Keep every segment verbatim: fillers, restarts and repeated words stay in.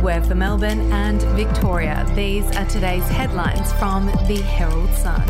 We're for Melbourne and Victoria. These are today's headlines from the Herald Sun.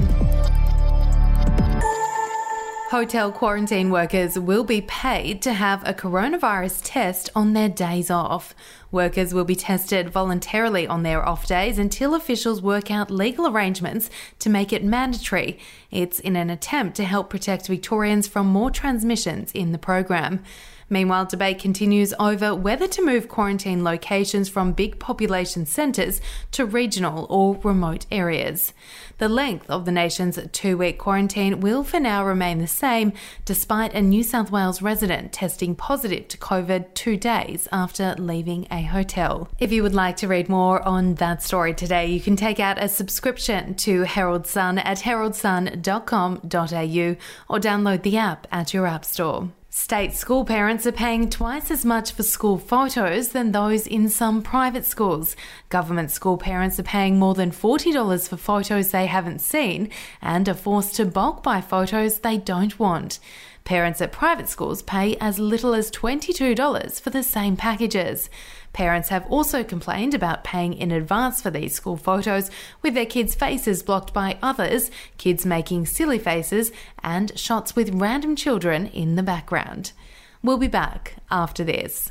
Hotel quarantine workers will be paid to have a coronavirus test on their days off. Workers will be tested voluntarily on their off days until officials work out legal arrangements to make it mandatory. It's in an attempt to help protect Victorians from more transmissions in the program. Meanwhile, debate continues over whether to move quarantine locations from big population centres to regional or remote areas. The length of the nation's two-week quarantine will for now remain the same, despite a New South Wales resident testing positive to COVID two days after leaving a hotel. If you would like to read more on that story today, you can take out a subscription to Herald Sun at herald sun dot com dot a u or download the app at your app store. State school parents are paying twice as much for school photos than those in some private schools. Government school parents are paying more than forty dollars for photos they haven't seen and are forced to bulk buy photos they don't want. Parents at private schools pay as little as twenty-two dollars for the same packages. Parents have also complained about paying in advance for these school photos, with their kids' faces blocked by others, kids making silly faces, and shots with random children in the background. We'll be back after this.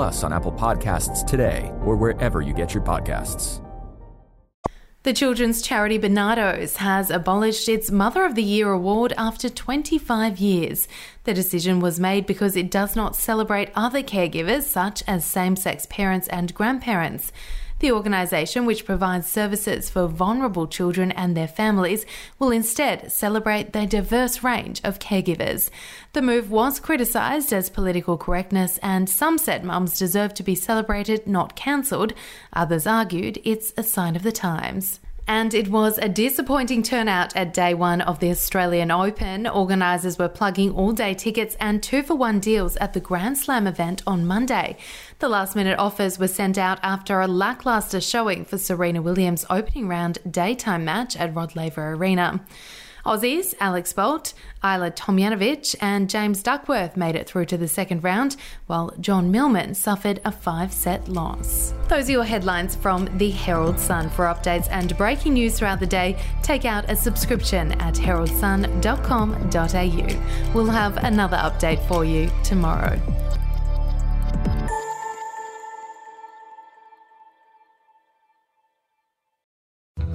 Plus on Apple Podcasts today or wherever you get your podcasts. The children's charity Barnardos has abolished its Mother of the Year award after twenty-five years. The decision was made because it does not celebrate other caregivers such as same-sex parents and grandparents. The organisation, which provides services for vulnerable children and their families, will instead celebrate their diverse range of caregivers. The move was criticised as political correctness, and some said mums deserve to be celebrated, not cancelled. Others argued it's a sign of the times. And it was a disappointing turnout at day one of the Australian Open. Organisers were plugging all-day tickets and two-for-one deals at the Grand Slam event on Monday. The last-minute offers were sent out after a lacklustre showing for Serena Williams' opening round daytime match at Rod Laver Arena. Aussies Alex Bolt, Isla Tomjanovic and James Duckworth made it through to the second round, while John Millman suffered a five-set loss. Those are your headlines from the Herald Sun. For updates and breaking news throughout the day, take out a subscription at herald sun dot com dot a u. We'll have another update for you tomorrow.